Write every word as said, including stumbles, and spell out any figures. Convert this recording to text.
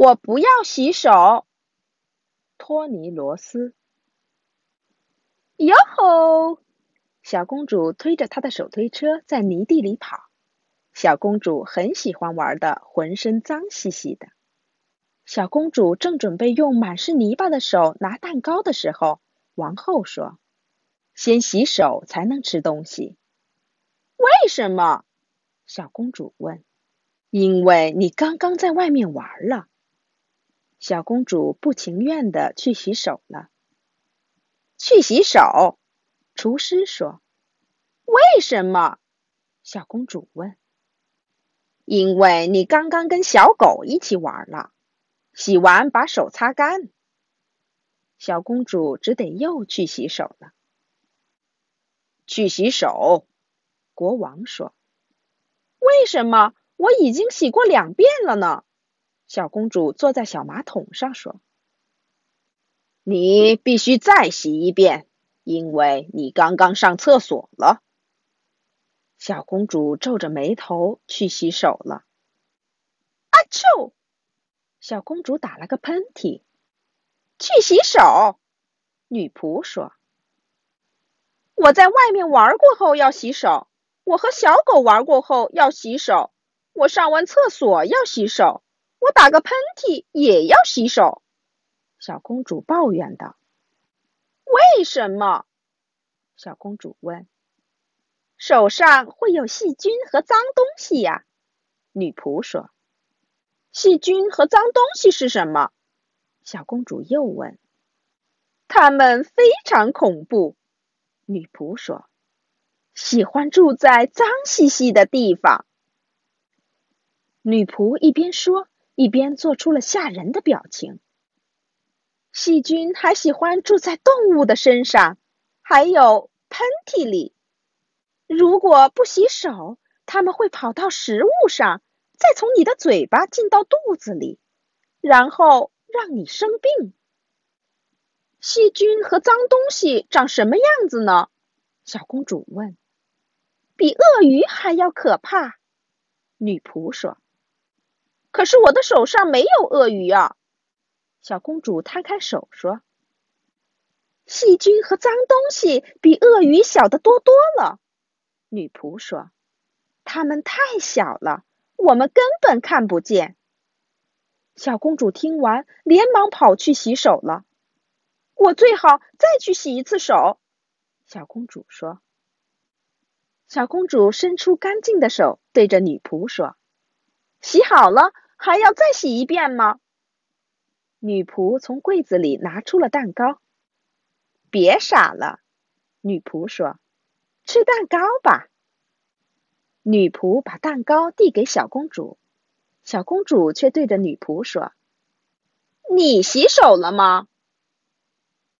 我不要洗手。托尼·罗斯。哟吼！小公主推着她的手推车在泥地里跑。小公主很喜欢玩的，浑身脏兮兮的。小公主正准备用满是泥巴的手拿蛋糕的时候，王后说：“先洗手才能吃东西。”为什么？小公主问。因为你刚刚在外面玩了。小公主不情愿地去洗手了。去洗手，厨师说。为什么？小公主问。因为你刚刚跟小狗一起玩了。洗完把手擦干。小公主只得又去洗手了。去洗手，国王说。为什么？我已经洗过两遍了呢。小公主坐在小马桶上说。你必须再洗一遍，因为你刚刚上厕所了。小公主皱着眉头去洗手了。啊啾！小公主打了个喷嚏。去洗手，女仆说。我在外面玩过后要洗手，我和小狗玩过后要洗手，我上完厕所要洗手，我打个喷嚏也要洗手。小公主抱怨道。为什么？小公主问。手上会有细菌和脏东西呀、啊、女仆说。细菌和脏东西是什么？小公主又问。它们非常恐怖，女仆说。喜欢住在脏兮兮的地方。女仆一边说，一边做出了吓人的表情。细菌还喜欢住在动物的身上，还有喷嚏里。如果不洗手，它们会跑到食物上，再从你的嘴巴进到肚子里，然后让你生病。细菌和脏东西长什么样子呢？小公主问。比鳄鱼还要可怕，女仆说。可是我的手上没有鳄鱼啊，小公主摊开手说。细菌和脏东西比鳄鱼小得多多了，女仆说。它们太小了，我们根本看不见。小公主听完，连忙跑去洗手了。我最好再去洗一次手，小公主说。小公主伸出干净的手，对着女仆说：“洗好了，还要再洗一遍吗？”女仆从柜子里拿出了蛋糕。“别傻了。”女仆说，“吃蛋糕吧。”女仆把蛋糕递给小公主，小公主却对着女仆说：“你洗手了吗？”